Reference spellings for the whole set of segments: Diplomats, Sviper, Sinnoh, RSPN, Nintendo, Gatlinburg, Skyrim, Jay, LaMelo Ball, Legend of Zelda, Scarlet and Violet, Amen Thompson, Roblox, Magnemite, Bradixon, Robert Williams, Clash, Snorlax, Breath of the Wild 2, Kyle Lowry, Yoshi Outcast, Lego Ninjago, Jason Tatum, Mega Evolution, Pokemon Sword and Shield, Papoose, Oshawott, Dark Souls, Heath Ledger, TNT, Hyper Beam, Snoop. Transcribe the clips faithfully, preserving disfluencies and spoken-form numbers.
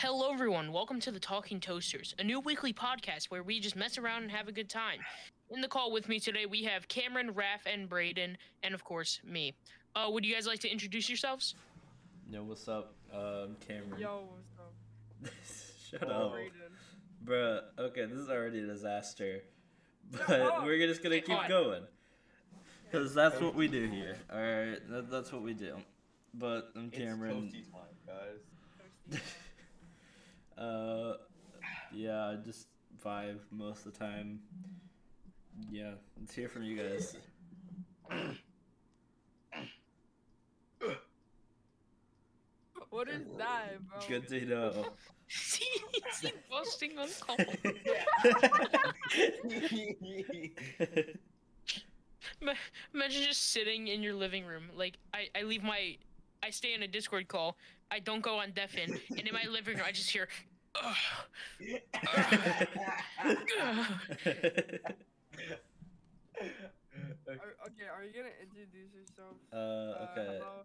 Hello everyone, welcome to the Talking Toasters, a new weekly podcast where we just mess around and have a good time. In the call with me today, we have Cameron, Raph, and Braden, and of course, me. Uh, would you guys like to introduce yourselves? Yo, what's up? Um, Cameron. Yo, what's up? Shut oh, up. Braden. Bruh, okay, this is already a disaster, but oh, we're just gonna keep on. going, because that's what we do here, alright? That, that's what we do. But I'm Cameron. It's toasty time, guys. Uh, yeah, just vibe most of the time. Yeah, let's hear from you guys. What is that, bro? Good to know. See, he's busting on call. Imagine just sitting in your living room. Like, I, I leave my, I stay in a Discord call. I don't go on deafen, and in my living room, I just hear, ugh, ugh, ugh. Are, okay, are you gonna introduce yourself? Uh, okay. Uh, hello,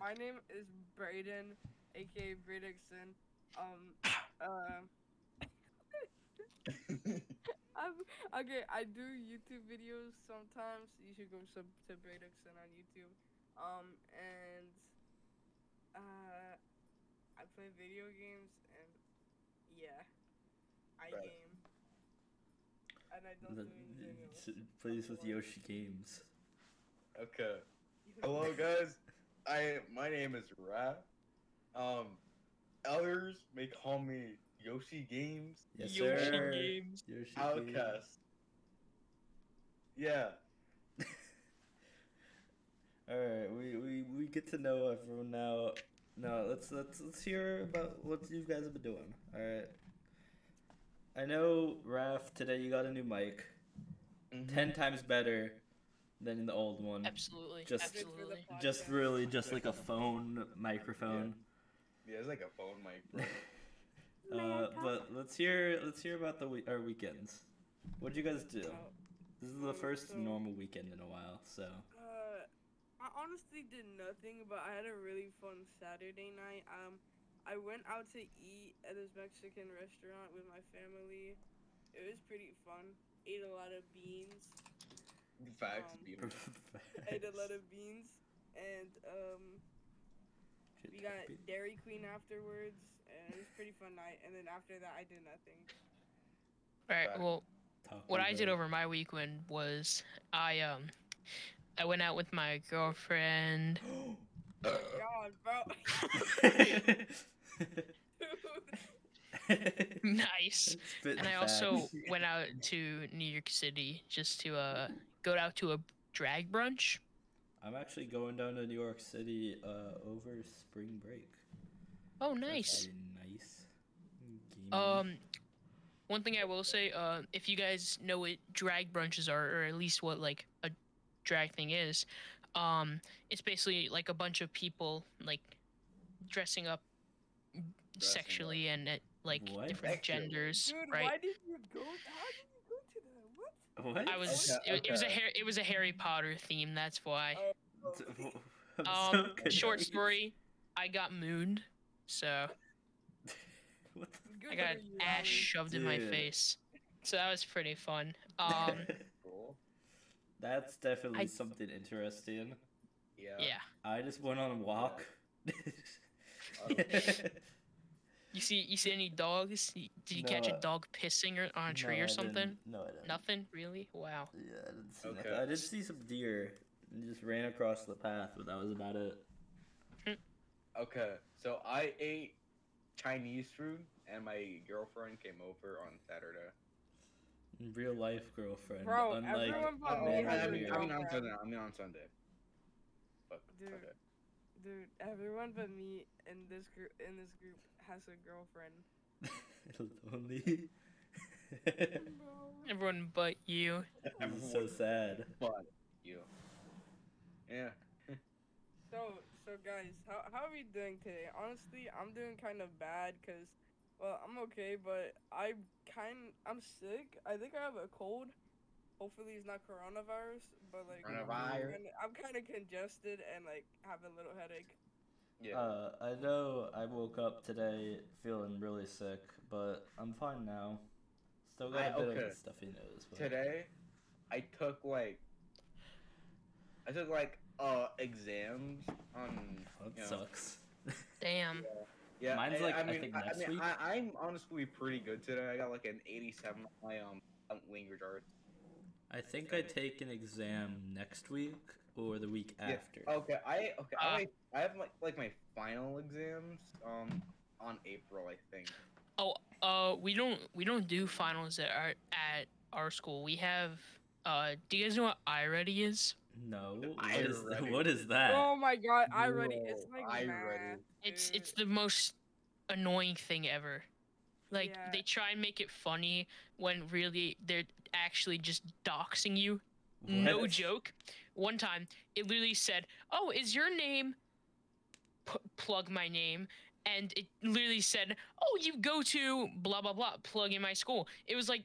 my name is Braden, aka Bradixon. Um, uh, I'm, okay, I do YouTube videos sometimes. You should go sub to Bradixon on YouTube. Um, and. Uh, I play video games, and yeah, I right. game, and I don't the, do anything else. Plays with Yoshi Games. Okay. Hello, guys. I my name is Raph. Um, others may call me Yoshi Games. Yes, Yoshi sir. Games. Yoshi Outcast. Games. Yeah. All right, we, we, we get to know everyone now. Now let's let's let's hear about what you guys have been doing. All right. I know, Raph, today you got a new mic, mm-hmm. ten times better than the old one. Absolutely. Just Absolutely. just really just like a phone microphone. Yeah, yeah it's like a phone mic. Bro. uh, but let's hear let's hear about the we- our weekends. What did you guys do? This is the first normal weekend in a while, so. I honestly did nothing, but I had a really fun Saturday night. Um, I went out to eat at this Mexican restaurant with my family. It was pretty fun. Ate a lot of beans. Facts. Um, ate a lot of beans, and um, we got Dairy Queen afterwards, and it was a pretty fun night. And then after that, I did nothing. All right. Well, what I did over my weekend was I um. I went out with my girlfriend. Oh my god, bro. Nice. And I also went out to New York City just to uh, go out to a drag brunch. I'm actually going down to New York City uh, over spring break. Oh, nice. Nice. Gaming. Um, one thing I will say, uh, if you guys know what drag brunches are, or at least what like a drag thing is, um it's basically like a bunch of people like dressing up dressing sexually up. and at, like what? different Heck genders dude, right why did you go how did you go to that what, what? I was okay, it, okay. it was a hair it was a Harry Potter theme, that's why. Oh. um so short story, I got mooned, so what I got an ass shoved dude. in my face, so that was pretty fun. um That's definitely I, something interesting. Yeah. Yeah. I just went on a walk. you see you see any dogs? Did you no, catch a dog pissing or, on a tree no, or something? I didn't. No, I didn't. Nothing? Really? Wow. Yeah, I didn't see okay. nothing. I did see some deer and just ran across the path, but that was about it. Mm-hmm. Okay. So I ate Chinese food, and my girlfriend came over on Saturday. Real life girlfriend. Bro, unlike everyone I mean, I mean, I mean on Sunday. I mean on Sunday. But dude, Sunday. dude, everyone but me in this group in this group has a girlfriend. Lonely. Everyone but you. I'm so sad. But you. Yeah. so so guys, how how are we doing today? Honestly, I'm doing kind of bad because. Well, I'm okay, but I kind I'm sick. I think I have a cold. Hopefully, it's not coronavirus, but like coronavirus. I'm kind of congested and like have a little headache. Yeah. Uh, I know I woke up today feeling really sick, but I'm fine now. Still got I, a bit okay. of the stuffy nose. But... Today, I took like, I took like uh exams on. That you know, sucks. Damn. Yeah. yeah Mine's like I, I, mean, I think next I, I mean, week. I, I'm honestly pretty good today. I got like an eighty-seven on my um language arts. I think I take an exam next week or the week yeah. after. Okay, I okay, uh, I, I have like like my final exams um on April, I think. Oh, uh, we don't we don't do finals at our at our school. We have uh, do you guys know what iReady is? No. What is, what is that? Oh my god, iReady is like iReady. It's it's the most annoying thing ever. Like, yeah. they try and make it funny when really they're actually just doxing you. What? No joke. One time, it literally said, oh, is your name... P- plug my name. And it literally said, oh, you go to blah, blah, blah, plug in my school. It was like...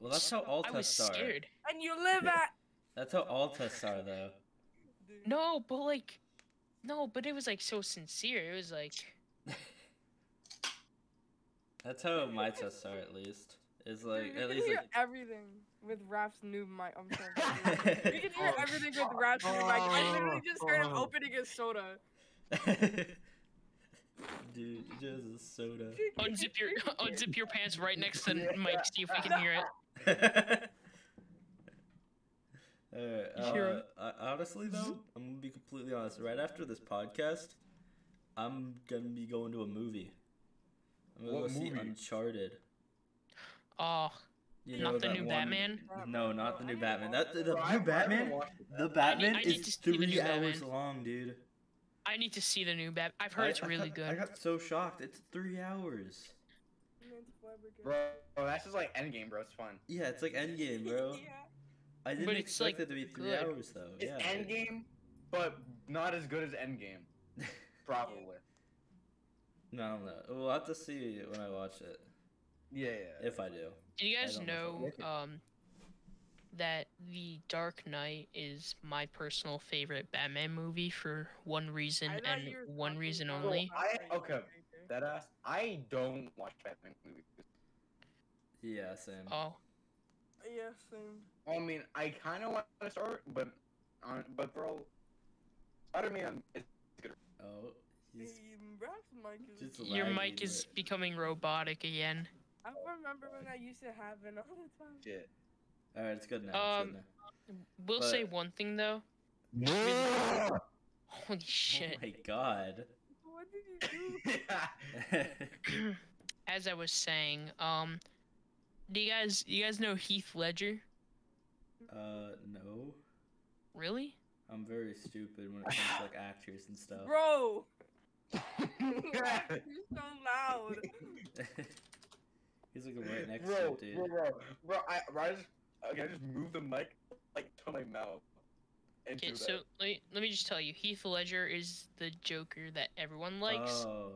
Well, that's how all tests are. I was scared. Are. And you live at... That's how all tests are, though. No, but like... No, but it was like so sincere. It was like... That's how my tests are, at least. It's like you at least can hear like... everything with Raph's new mic. I'm sorry. You can hear everything with Raph's new mic. I literally just heard him opening his soda. Dude, just a soda. Unzip your unzip your pants right next to the mic. See if we can hear it. Alright. Uh, uh, honestly, though, I'm gonna be completely honest. Right after this podcast, I'm gonna be going to a movie. I'm gonna what go movie? see Uncharted. Oh, you know, not the new one... Batman? No, not the new Batman. That the, the new Batman? The Batman I need, I need is three hours Batman. long, dude. I need to see the new Batman. I've heard I, it's really I got, good. I got so shocked. It's three hours. Bro, oh, that's just like Endgame, bro. It's fun. Yeah, it's like Endgame, bro. yeah. I didn't but expect like it to be three good. hours, though. It's yeah, Endgame, but not as good as Endgame. Probably. No, no. We'll have to see when I watch it. Yeah, yeah, yeah. If I do. Do you guys know, know um, that The Dark Knight is my personal favorite Batman movie for one reason and one reason only? I, okay, that ass. I don't watch Batman movies. Yeah, same. Oh. Yeah, same. I mean, I kind of want to start, but, uh, but bro, Spider-Man is good. Oh. Hey, mic is Your mic is it. becoming robotic again. I remember when I used to have it all the time. Shit. All right, it's good now. Um, it's good now. We'll but... say one thing though. Holy shit! Oh my god. What did you do? As I was saying, um, do you guys you guys know Heath Ledger? Uh, no. Really? I'm very stupid when it comes to like actors and stuff. Bro. You're so loud. He's like right next bro, to him, dude. Bro, bro, bro, I, I just, okay, I just moved the mic like to my mouth. Okay, so let me, let me just tell you, Heath Ledger is the Joker that everyone likes. Oh.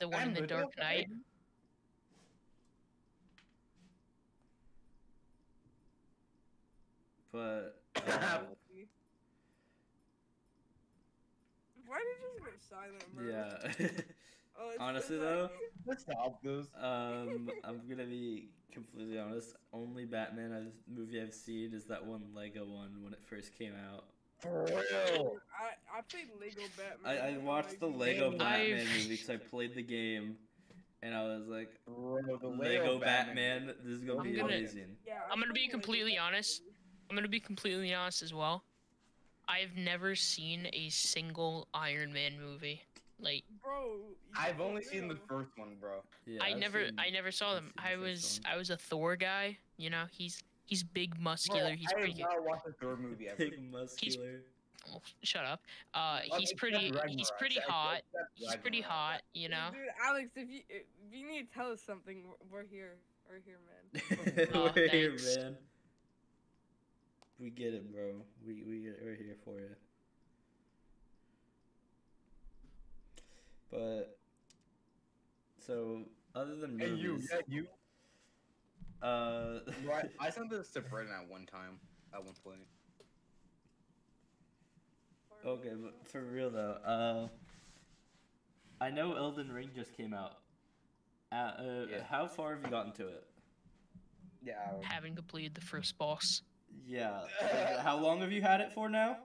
The one I'm in the Dark Knight. But. Uh, Why did you just go silent, bro? Yeah. Oh, honestly, though, let's stop this. Um, I'm gonna be completely honest. Only Batman I've, movie I've seen is that one Lego one when it first came out. For real? I, I played Lego Batman. I, I watched the Lego game. Batman movie because I played the game, and I was like, bro, the Lego Batman, Batman, this is gonna I'm be gonna, amazing. Yeah, I'm gonna be completely honest. I'm gonna be completely honest as well. I've never seen a single Iron Man movie. Like, bro, I've only know. seen the first one, bro. Yeah, I I've never, seen, I never saw them. I was, one. I was a Thor guy. You know, he's, he's big, muscular. Bro, he's I pretty. I have not watched a Thor movie ever. Big, muscular. He's, oh, shut up. Uh, well, he's pretty, he's pretty hot. He's pretty hot. You know. Dude, Alex, if you, if you need to tell us something, we're here. We're here, man. Oh, we're here, man. We get it, bro. We we we're here for you. But so other than movies, hey, you, yeah, you. Uh, bro, I, I sent this to Brennan at one time, at one point. Okay, but for real though, uh, I know Elden Ring just came out. Uh, uh, yeah. How far have you gotten to it? Yeah. I haven't completed the first boss. Yeah. How long have you had it for now?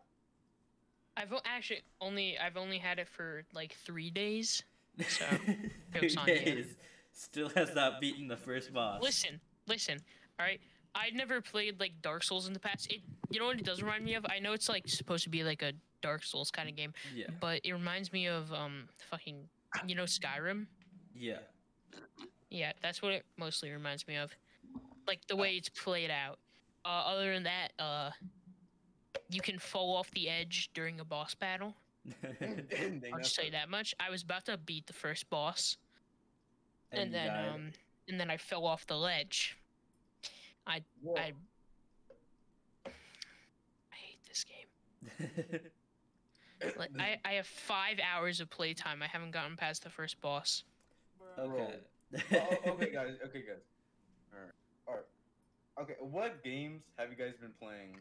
I've actually only I've only had it for like three days. So three on days. You. Still has not beaten the first boss. Listen, listen. All right. I'd never played like Dark Souls in the past. It, you know what it does remind me of? I know it's like supposed to be like a Dark Souls kind of game, yeah. But it reminds me of um fucking, you know, Skyrim. Yeah. Yeah, that's what it mostly reminds me of, like the way it's played out. Uh, other than that, uh, you can fall off the edge during a boss battle. I'll just tell you that much. I was about to beat the first boss, and, and then um and then I fell off the ledge. I, I I hate this game. Like, I, I have five hours of playtime. I haven't gotten past the first boss. Okay. oh, okay, guys. Okay, guys. All right. All right. Okay, what games have you guys been playing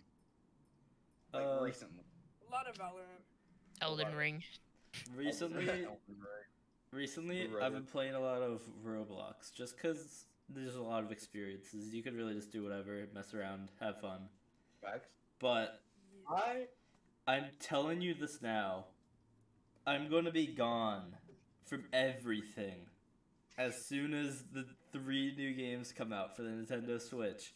like uh, recently? A lot of Valorant. Elden Ring. Recently, Elden Ring. Recently, I've been playing a lot of Roblox just because there's a lot of experiences. You could really just do whatever, mess around, have fun. Facts. But I, I'm telling you this now. I'm going to be gone from everything as soon as the three new games come out for the Nintendo Switch.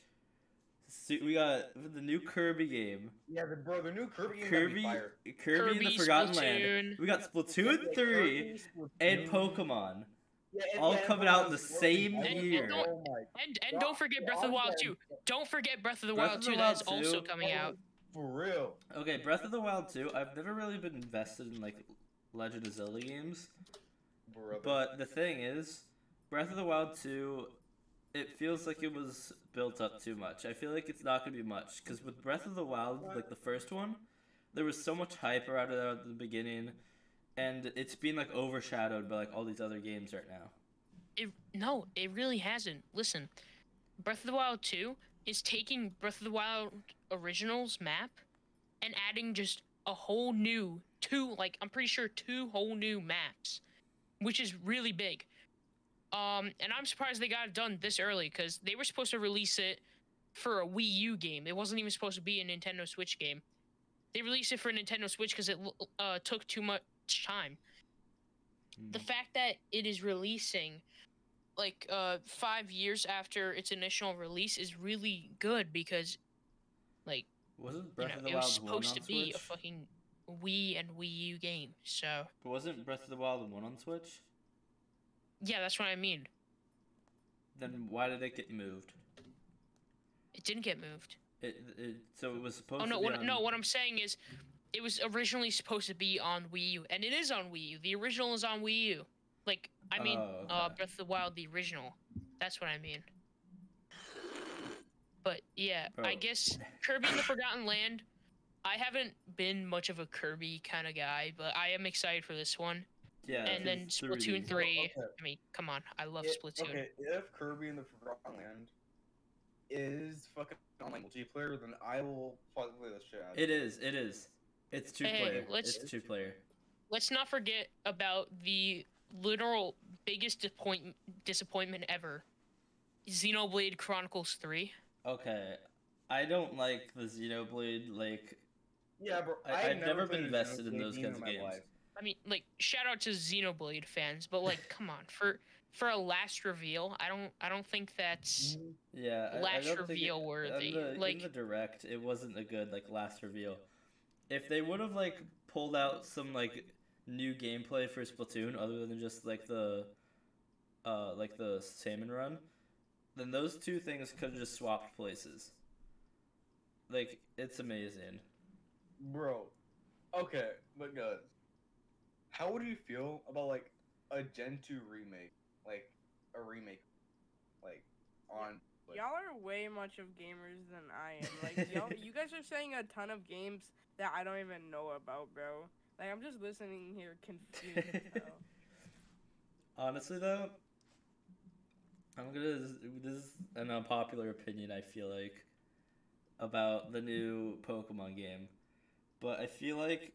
So we got the new Kirby game. Yeah, the, bro, the new Kirby game. Kirby, fire. Kirby, Kirby and the Forgotten Splatoon. Land. We got Splatoon three and Pokemon. Yeah, and all coming out in the same and, year. And don't, and, and don't forget Breath of the Wild two. Don't forget Breath of the Wild two. That's also coming out. For real. Okay, Breath of the Wild two. I've never really been invested in like Legend of Zelda games. But the thing is, Breath of the Wild two, it feels like it was built up too much. I feel like it's not going to be much. Because with Breath of the Wild, like the first one, there was so much hype around it at the beginning. And it's been, like, overshadowed by, like, all these other games right now. It No, it really hasn't. Listen, Breath of the Wild two is taking Breath of the Wild Original's map and adding just a whole new two, like, I'm pretty sure two whole new maps, which is really big. Um, and I'm surprised they got it done this early because they were supposed to release it for a Wii U game. It wasn't even supposed to be a Nintendo Switch game. They released it for a Nintendo Switch because it uh, took too much time. The fact that it is releasing like uh five years after its initial release is really good because like wasn't Breath you know, of the it Wild was supposed to be Switch? A fucking Wii and Wii U game. So but wasn't Breath of the Wild one on Switch? Yeah, that's what I mean. Then why did it get moved? It didn't get moved. It, it so it was supposed. Oh no! To be what, on... No, what I'm saying is. It was originally supposed to be on Wii U, and it is on Wii U. The original is on Wii U. Like, I mean, oh, okay. uh, Breath of the Wild, the original. That's what I mean. But, yeah, oh. I guess Kirby and the Forgotten Land, I haven't been much of a Kirby kind of guy, but I am excited for this one. Yeah. And then Splatoon three. three oh, okay. I mean, come on. I love it, Splatoon. Okay, if Kirby and the Forgotten Land is fucking online multiplayer, then I will fucking play this shit out. It is, it is. It's two hey, player. Let's, it's two player. Let's not forget about the literal biggest disappoint, disappointment ever, Xenoblade Chronicles three. Okay, I don't like the Xenoblade. Like, yeah, bro, I, I've, I've never, never been invested in those kinds of games. Life. I mean, like, shout out to Xenoblade fans, but like, come on, for for a last reveal, I don't, I don't think that's yeah last I, I reveal it, worthy. The, like in the direct, it wasn't a good like last reveal. If they would have, like, pulled out some, like, new gameplay for Splatoon other than just, like, the uh, like the salmon run, then those two things could have just swapped places. Like, it's amazing. Bro. Okay, but guys, how would you feel about, like, a Gen two remake? Like, a remake. Like, on... Like, y'all are way much of gamers than I am. Like, y'all, you guys are saying a ton of games that I don't even know about, bro. Like, I'm just listening here confused. Honestly, though, I'm gonna... This is an unpopular opinion, I feel like, about the new Pokemon game. But I feel like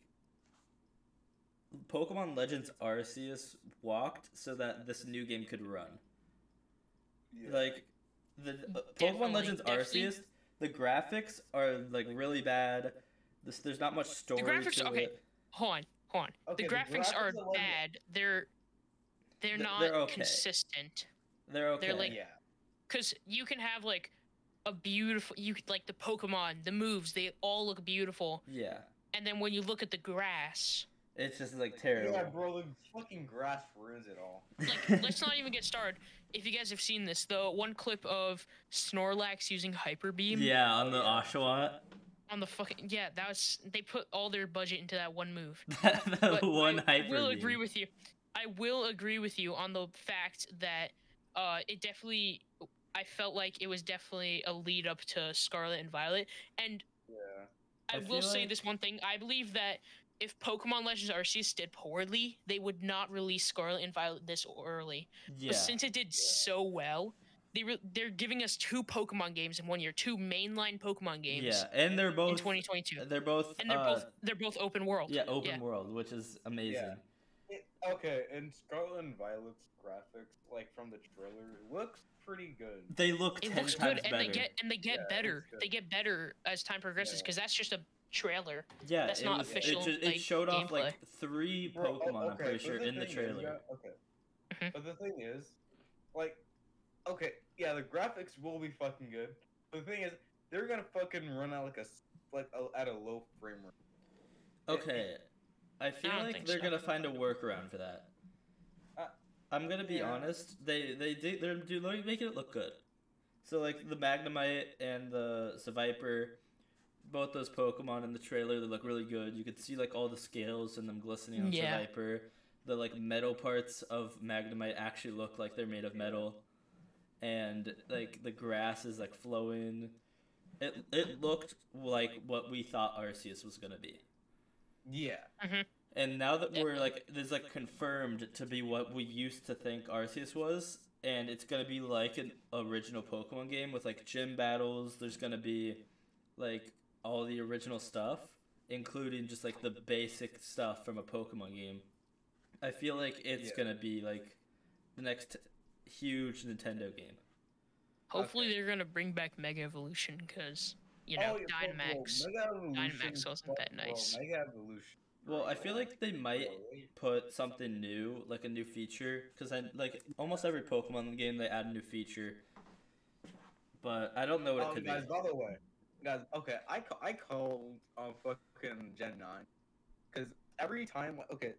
Pokemon Legends Arceus walked so that this new game could run. Yeah. Like, the uh, Pokemon Legends definitely. Arceus, the graphics are, like, really bad. This, there's not much story the graphics, to okay. it. Hold on, hold on. Okay, the, graphics the graphics are, are like, bad. They're they're not they're okay. consistent. They're okay. They're like, yeah. Because you can have, like, a beautiful... you like, the Pokemon, the moves, they all look beautiful. Yeah. And then when you look at the grass... it's just, like, terrible. Yeah, bro, the fucking grass ruins it all. Like, let's not even get started. If you guys have seen this, though, one clip of Snorlax using Hyper Beam. Yeah, on the Oshawott. On the fucking... yeah, that was... they put all their budget into that one move. That one I, Hyper Beam. I will beam. agree with you. I will agree with you on the fact that uh, it definitely... I felt like it was definitely a lead up to Scarlet and Violet. And yeah. I, I will say like... this one thing. I believe that... if Pokemon Legends Arceus did poorly, they would not release Scarlet and Violet this early. Yeah. But since it did yeah. so well, they re- they're giving us two Pokemon games in one year, two mainline Pokemon games. Yeah, and they're both in twenty twenty-two. They're both and they're uh, both they're both open world. Yeah, open yeah. world, which is amazing. Yeah. It, okay, and Scarlet and Violet's graphics, like from the trailer, looks pretty good. They look it ten looks times good, better. and they get and they get yeah, better. They get better as time progresses because yeah. that's just a trailer. Yeah, that's not was, official. It, just, it like, showed off gameplay. Like three Pokemon. Bro, oh, okay. I'm pretty sure the in the trailer. Is, yeah, okay, mm-hmm. But the thing is, like, okay, yeah, the graphics will be fucking good. But the thing is, they're gonna fucking run out like a like a, at a low frame rate. Okay, I feel I like they're so. gonna find a workaround for that. Uh, I'm gonna be yeah. honest. They they do they're doing making it look good. So like the Magnemite and the Sviper. Both those Pokemon in the trailer, they look really good. You could see, like, all the scales and them glistening on yeah. Sviper. The, like, metal parts of Magnemite actually look like they're made of metal. And, like, the grass is, like, flowing. It it looked like what we thought Arceus was going to be. Yeah. Mm-hmm. And now that we're, like, this, like, confirmed to be what we used to think Arceus was, and it's going to be, like, an original Pokemon game with, like, gym battles. There's going to be, like... all the original stuff, including just like the basic stuff from a Pokemon game. I feel like it's yeah. gonna be like the next huge Nintendo game. Hopefully, okay. they're gonna bring back Mega Evolution because you know oh, yeah, Dynamax. Well, Dynamax wasn't that nice. Well, Mega Evolution. Well, I feel like they might put something new, like a new feature, because I like almost every Pokemon game they add a new feature. But I don't know what it um, could guys, be. By the way. Guys, okay, I, I called uh, fucking Gen nine, because every time, okay,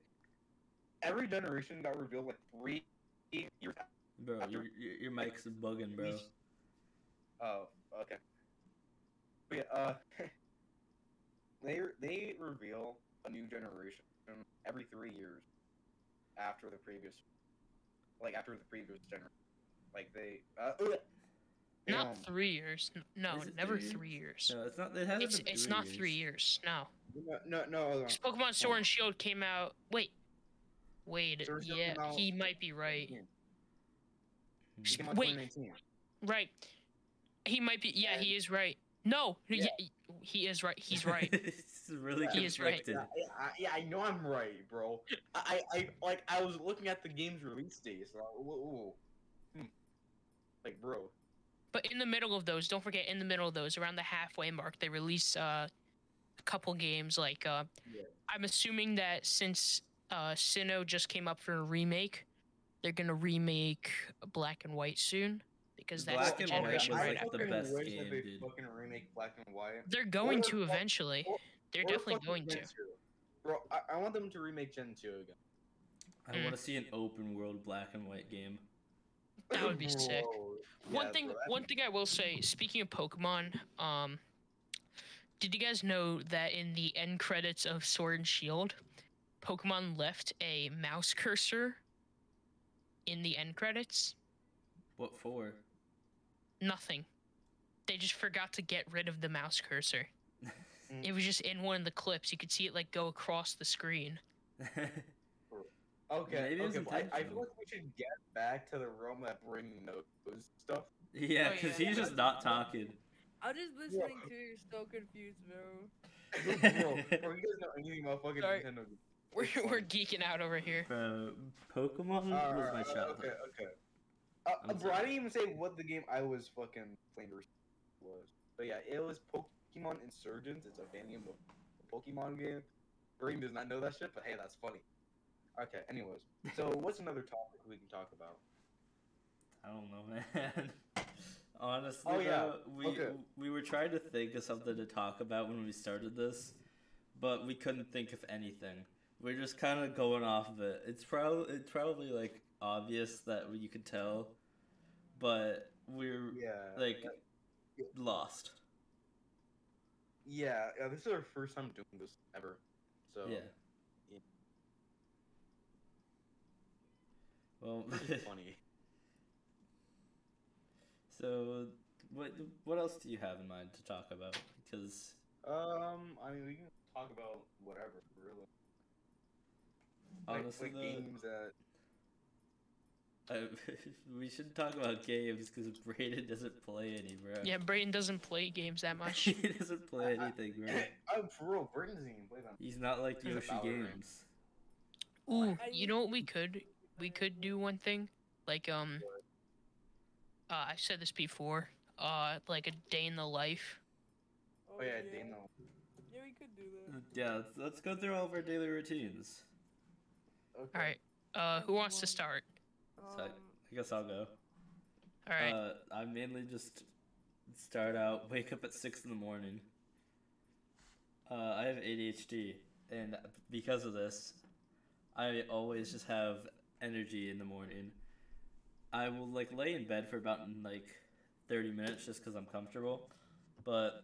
every generation got revealed, like, three years after. Bro, your, your, your mic's bugging, bro. Oh, okay. But yeah, uh, they, they reveal a new generation every three years after the previous, like, after the previous generation. Like, they, uh, ugh. Not yeah. three years. No, never three, three years. years. No, it's not. It hasn't it's, been it's three not years. three years. No. No, no. no, no. Pokemon Sword and Shield came out. Wait, wait. Sword yeah, he might be right. Wait, right. He might be. Yeah, he is right. No, yeah. Yeah, he is right. He's right. It's really yeah, he is right. Yeah, I, yeah, I know I'm right, bro. I, I, like, I was looking at the game's release date. So, I, ooh, ooh. like, bro. But in the middle of those, don't forget, in the middle of those, around the halfway mark, they release uh, a couple games. Like, uh, yeah. I'm assuming that since uh, Sinnoh just came up for a remake, they're going to remake Black and White soon. Because that's Black the generation right like after. The best game, that they dude. Fucking remake Black and White. They're going or to eventually. Or, they're or definitely going to. Bro, I-, I want them to remake Gen two again. I mm. want to see an open-world Black and White game. That would be sick. Yeah, one thing, one thing I will say. Speaking of Pokemon, um, did you guys know that in the end credits of Sword and Shield, Pokemon left a mouse cursor in the end credits? What for? Nothing. They just forgot to get rid of the mouse cursor. It was just in one of the clips. You could see it like go across the screen. Okay, yeah, okay. I, I feel like we should get back to the realm that brings those stuff. Yeah, because oh, yeah, he's yeah. just not talking. I'm just listening yeah. to you. You're so confused, bro. Bro, bro, you guys know anything about fucking Sorry. Nintendo. We're we're geeking out over here. Uh, Pokemon uh, was my childhood. Okay, okay. Uh, bro, I didn't even say what the game I was fucking playing was. But yeah, it was Pokemon Insurgents. It's a fan game of a Pokemon game. Brain does not know that shit, but hey, that's funny. Okay, anyways. So what's another topic we can talk about? I don't know, man. Honestly, oh, yeah. uh, we okay. we were trying to think of something to talk about when we started this, but we couldn't think of anything. We're just kind of going off of it. It's probably it's probably like obvious that you could tell, but we're yeah, like that, yeah. lost. Yeah, yeah, this is our first time doing this ever, so yeah. yeah. Well, pretty funny. So, what what else do you have in mind to talk about? Because um, I mean, we can talk about whatever, really. Honestly, like, like though, games that I, we should talk about games because Brayden doesn't play any, bro. Yeah, Brayden doesn't play games that much. He doesn't play anything, bro. Oh, for real, Brayden doesn't even play them. He's not like Yoshi Games. Ooh, you know what we could we could do one thing, like um. Uh, I've said this before, uh, like a day in the life. Oh, oh yeah, a yeah. day in the life. Yeah, we could do that. Yeah, let's, let's go through all of our daily routines. Okay. Alright, uh, who wants to start? So I, I guess I'll go. Alright. Uh, I mainly just start out, wake up at six in the morning. Uh, I have A D H D, and because of this, I always just have energy in the morning. I will, like, lay in bed for about, like, thirty minutes just because I'm comfortable. But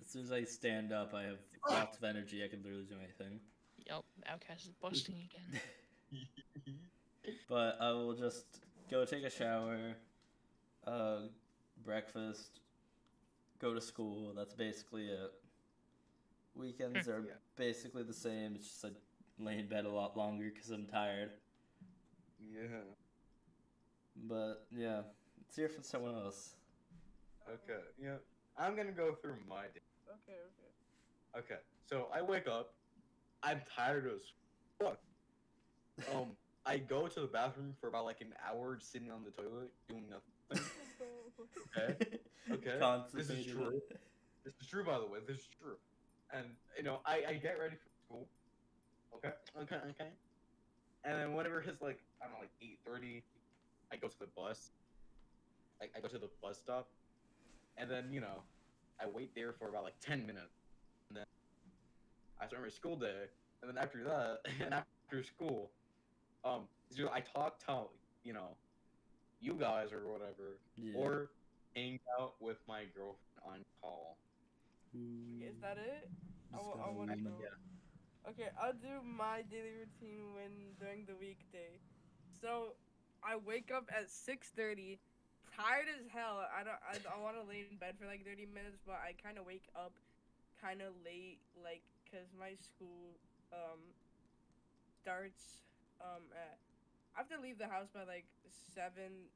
as soon as I stand up, I have lots of energy. I can literally do anything. Yep, Outcast is busting again. But I will just go take a shower, uh, breakfast, go to school. That's basically it. Weekends are yeah. basically the same. It's just I like, lay in bed a lot longer because I'm tired. Yeah. But, yeah, let's hear from someone else. Okay, yeah. I'm going to go through my day. Okay, okay. Okay, so I wake up. I'm tired as fuck. Um, I go to the bathroom for about, like, an hour sitting on the toilet doing nothing. Okay, okay. This is true. This is true, by the way. This is true. And, you know, I, I get ready for school. Okay, okay, okay. And then whenever it's, like, I don't know, like, eight thirty... I go to the bus. I, I go to the bus stop, and then you know, I wait there for about like ten minutes, and then I start my school day. And then after that, and after school, um, so I talk to you know, you guys or whatever, yeah. or hang out with my girlfriend on call. Is that it? I, w- I want to know. Yeah. Okay, I'll do my daily routine when during the weekday. So. I wake up at six thirty, tired as hell. I don't. I, I want to lay in bed for like thirty minutes, but I kind of wake up kind of late, like, because my school um starts um at... I have to leave the house by like seven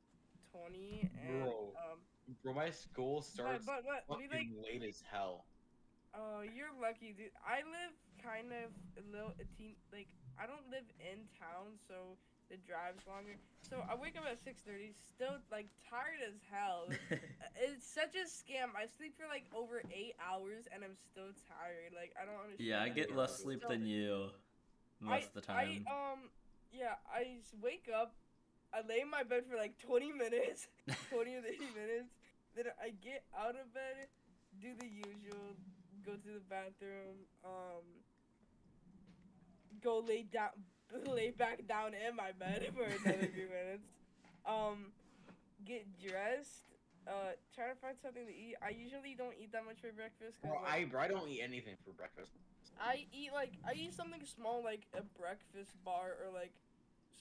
twenty, and... Bro, um, bro my school starts but, but, but, fucking we, like, late as hell. Oh, uh, you're lucky, dude. I live kind of a little... A teen, like, I don't live in town, so... The drive's longer. So I wake up at six thirty, still like tired as hell. It's such a scam. I sleep for like over eight hours and I'm still tired. Like I don't understand. Yeah, I get less sleep so, than you most I, of the time. I, um, yeah, I wake up, I lay in my bed for like twenty minutes, twenty or thirty minutes. Then I get out of bed, do the usual, go to the bathroom, um, go lay down. Lay back down in my bed for another few minutes. Um, get dressed. Uh, try to find something to eat. I usually don't eat that much for breakfast. Cause, well, like, I I don't eat anything for breakfast. I eat like I eat something small like a breakfast bar or like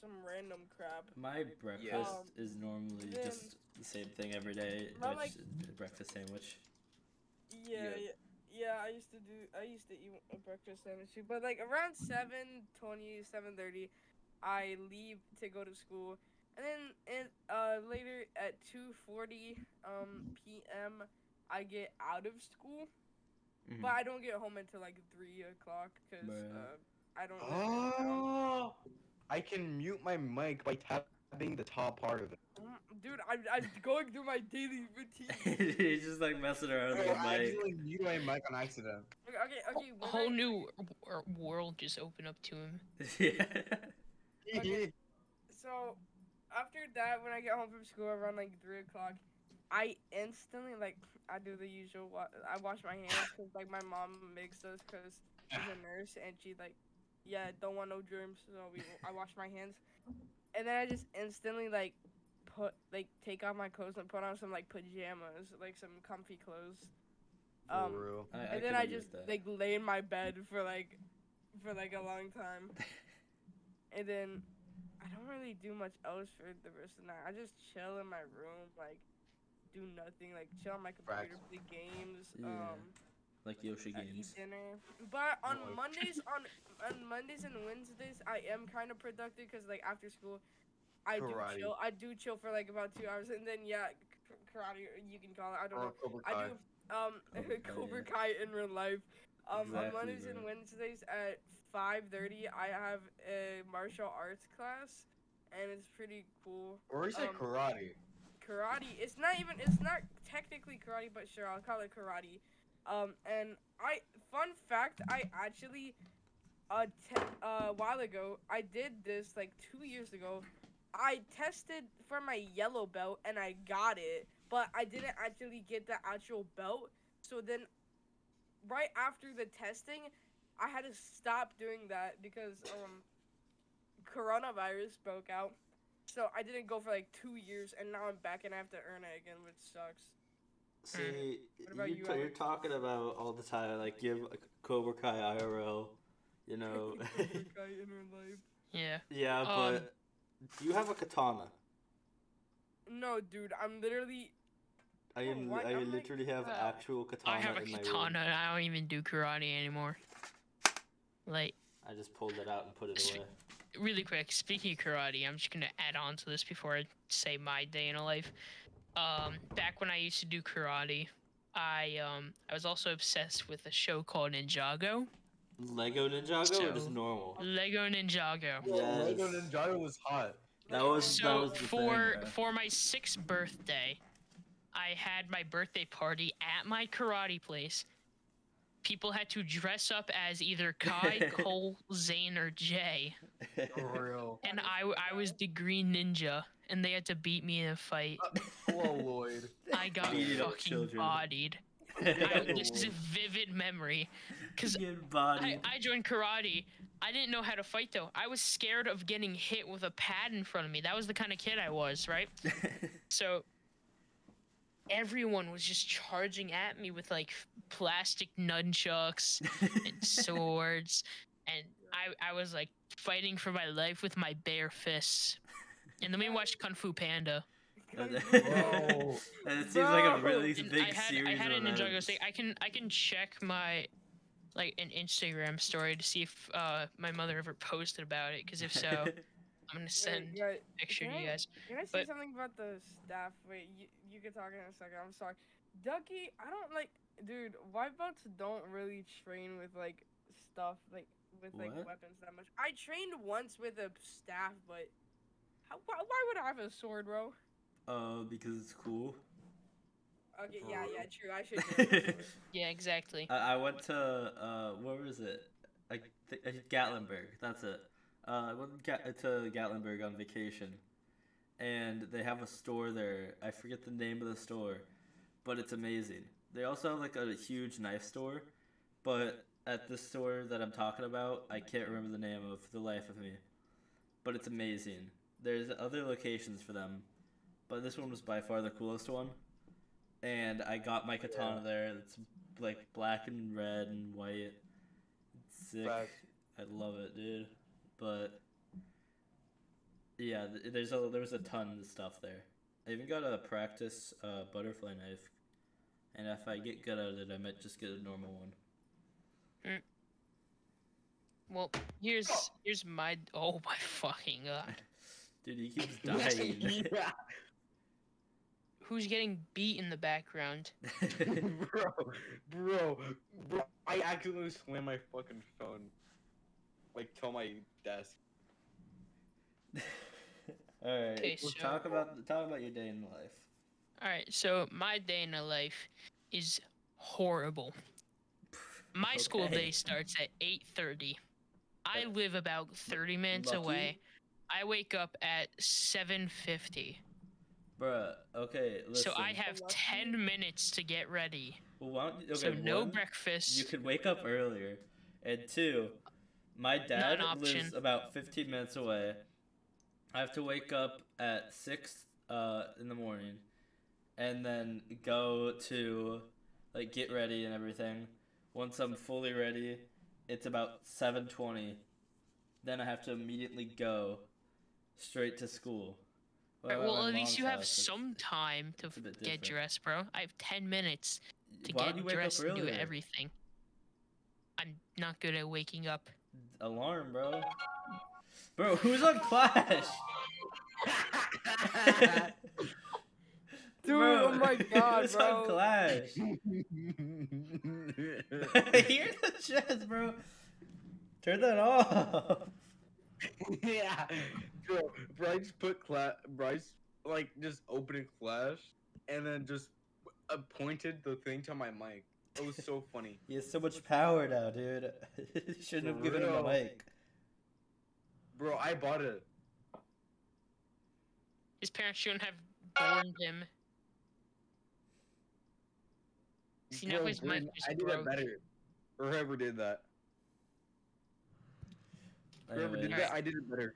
some random crap. My breakfast um, is normally then, just the same thing every day, which like, is a breakfast sandwich. Yeah. yeah. yeah. Yeah, I used to do. I used to eat a breakfast sandwich too. But like around seven twenty, seven thirty, I leave to go to school, and then and, uh later at two forty um p.m. I get out of school, mm-hmm. but I don't get home until like three o'clock because uh, I don't know. Oh, I can mute my mic by tapping the top part of it. Dude, I'm, I'm going through my daily routine. He's just like messing around with the mic. I actually muted my mic on accident. Okay, okay. A whole I... new world just opened up to him. Yeah. Okay, so, after that, when I get home from school around like three o'clock, I instantly, like, I do the usual, wa- I wash my hands, because, like, my mom makes us, because she's a nurse, and she, like, yeah, don't want no germs, so we, I wash my hands. And then I just instantly, like, put, like, take off my clothes and put on some, like, pajamas, like, some comfy clothes. Um, For real. I, I and then I just, like, lay in my bed for, like, for, like, a long time. And then I don't really do much else for the rest of the night. I just chill in my room, like, do nothing, like, chill on my computer, Brax. play games, yeah. um, like Yoshi I Games. Eat dinner. But on oh. Mondays, on on Mondays and Wednesdays, I am kind of productive because, like, after school, I karate. do chill. I do chill for like about two hours, and then yeah, karate. You can call it. I don't or know. I do um Cobra Kai yeah. in real life. Um, exactly, on Mondays bro. and Wednesdays at five thirty, I have a martial arts class, and it's pretty cool. Or is um, it karate? Karate. It's not even. It's not technically karate, but sure, I'll call it karate. Um, and I. Fun fact: I actually, uh, te- uh, a while ago, I did this like two years ago. I tested for my yellow belt and I got it, but I didn't actually get the actual belt. So then, right after the testing, I had to stop doing that because um, coronavirus broke out. So I didn't go for like two years, and now I'm back and I have to earn it again, which sucks. See, what about you, you, you're talking about all the time, like give Cobra Kai I R L, you know. Cobra Kai in real life. Yeah. Yeah, but um, do you have a katana? No, dude. I'm literally. I am. Oh, I I'm literally like, have uh, actual katana. I have a in katana. My room. I don't even do karate anymore. Like. I just pulled it out and put it sp- away. Really quick. Speaking of karate, I'm just gonna add on to this before I say my day in a life. Um, back when I used to do karate, I um I was also obsessed with a show called Ninjago. Lego Ninjago so, or just normal? Lego Ninjago. Yes. Lego Ninjago was hot. That was so that was the for thing, for my sixth birthday, I had my birthday party at my karate place. People had to dress up as either Kai, Cole, Zane, or Jay. For real. And I, I was the Green Ninja, and they had to beat me in a fight. Oh, Lord. I got beat fucking bodied. I, this is a vivid memory because I, I joined karate. I didn't know how to fight though. I was scared of getting hit with a pad in front of me. That was the kind of kid I was, right? So everyone was just charging at me with like plastic nunchucks and swords, and I, I was like fighting for my life with my bare fists. And then we watched Kung Fu Panda. And it seems no. like a really and big I had, series. I had an Ninjago thing. I can I can check my like an Instagram story to see if uh, my mother ever posted about it. Because if so, I'm gonna send Wait, right. a picture can to I, you guys. Can I but, say something about the staff? Wait, you you can talk in a second. I'm sorry, Ducky. I don't like, dude. White belts don't really train with like stuff like with like what? weapons that much. I trained once with a staff, but how, why, why would I have a sword, bro? Uh, because it's cool. Okay, yeah, yeah, true. I should. Yeah, exactly. I, I went to uh, where was it? I think Gatlinburg. That's it. Uh, I went to Gatlinburg on vacation, and they have a store there. I forget the name of the store, but it's amazing. They also have like a huge knife store, but at this store that I'm talking about, I can't remember the name of for the life of me. But it's amazing. There's other locations for them. But this one was by far the coolest one. And I got my katana yeah. there. It's like black and red and white. It's sick. Black. I love it, dude. But yeah, there's a, there was a ton of stuff there. I even got a practice uh, butterfly knife. And if I get good at it, I might just get a normal one. Mm. Well, here's oh. here's my... Oh my fucking god. Dude, he keeps dying. Yeah. Who's getting beat in the background? bro, bro, bro, I accidentally slammed my fucking phone. like kill my desk. All right. We'll so, talk about talk about your day in life. All right. So my day in the life is horrible. My okay. school day starts at eight thirty. I live about thirty minutes Lucky. away. I wake up at seven fifty. Bruh, okay, listen. So I have ten minutes to get ready. Well, why don't you, okay, so no one, breakfast. You could wake up earlier. And two, my dad lives about fifteen minutes away. I have to wake up at six uh, in the morning and then go to, like, get ready and everything. Once I'm fully ready, it's about seven twenty. Then I have to immediately go straight to school. Well, right, well at least you have some time to get dressed, bro. I have ten minutes to Why get dressed and do everything. I'm not good at waking up. Alarm, bro. Bro, who's on Clash? Dude, bro, oh my god, who's bro. Who's on Clash? Hear the chest, bro. Turn that off. Yeah. Bro, Bryce put Clash, Bryce, like, just opened Clash and then just pointed the thing to my mic. It was so funny. He has so much power now, dude. You shouldn't have given him a mic. Bro, I bought it. His parents shouldn't have warned him. See, now his mic just I did broke. That better. Or whoever did that. Whoever did that, I did it better.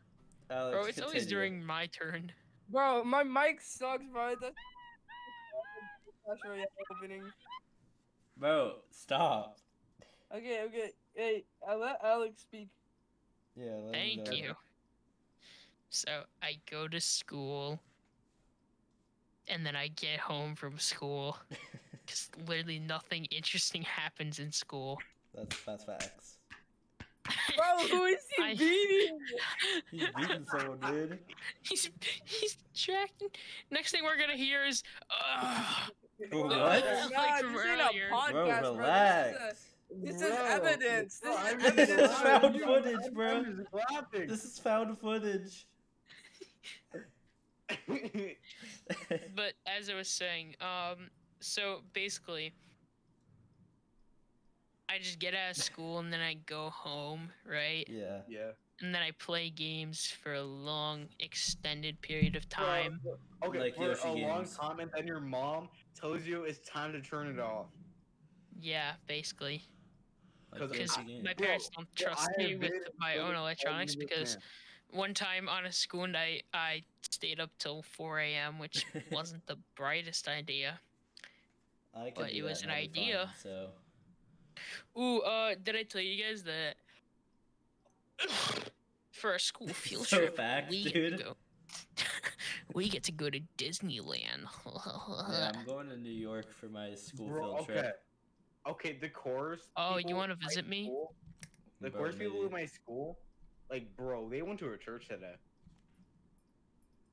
Alex, bro, it's continue. Always during my turn. Bro, my mic sucks, bro. That's opening. Bro, stop. Okay, okay. Hey, I let Alex speak. Yeah. Let Thank him go. you. So I go to school, and then I get home from school because literally nothing interesting happens in school. That's that's facts. Bro, who is he I, beating? He's beating someone, dude. He's he's tracking. Next thing we're gonna hear is uh, what? Oh God, from this earlier. Ain't a podcast, bro, relax. Bro. This is, a, this bro. is evidence. This is, evidence. This is found footage, bro. This is found footage. But as I was saying, um, so basically. I just get out of school and then I go home, right? Yeah. Yeah. And then I play games for a long, extended period of time. Uh, okay, like for Yoshi a games. long comment, then your mom tells you it's time to turn it off. Yeah, basically. Because like my parents don't trust yeah, me with my own electronics because one time on a school night, I stayed up till four a.m., which wasn't the brightest idea. I could but it was an idea. Fine, so... Ooh, uh, did I tell you guys that for a school field so trip, fact, we, dude. Get to go, we get to go to Disneyland. Yeah, I'm going to New York for my school Bro, field okay. trip. Okay, the chorus. Oh, you want to visit me? School, the bro, chorus maybe. people in my school, like, bro, they went to a church today.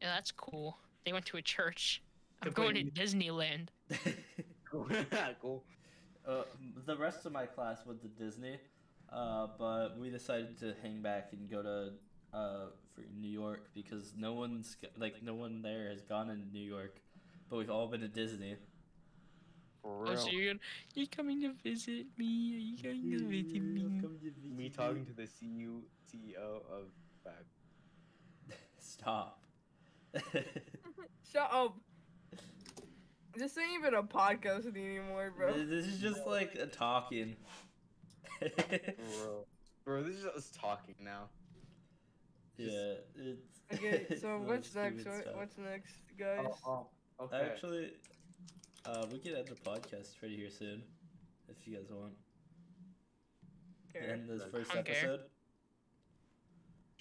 Yeah, that's cool. They went to a church. I'm going to Disneyland. Cool. Uh, the rest of my class went to Disney, uh, but we decided to hang back and go to uh, for New York because no one's like no one there has gone to New York, but we've all been to Disney. For real. Oh, so you're gonna, you coming to visit me? Are you coming to visit me? To visit me talking to the C E O of Fab. Stop. Shut up. This ain't even a podcast anymore, bro. This is just like a talking. bro. bro, this is us talking now. Just... Yeah. It's... Okay, so what's next? What, what's next, guys? Oh, oh, okay. Actually, uh, we could end the podcast pretty here soon, if you guys want. Okay. End this first okay. episode.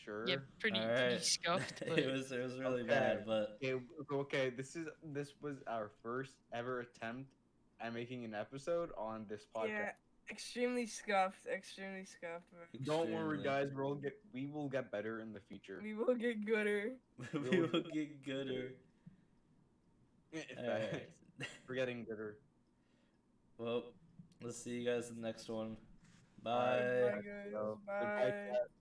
Sure. Yeah, pretty, right. pretty scuffed. But... it was it was really okay. bad, but okay, okay. This is this was our first ever attempt at making an episode on this podcast. Yeah, extremely scuffed, extremely scuffed. Extremely. Don't worry, guys. We'll get we will get better in the future. We will get gooder. we will get gooder. Right. We're getting gooder. Well, let's see you guys in the next one. Bye. Bye, guys. Bye. Bye.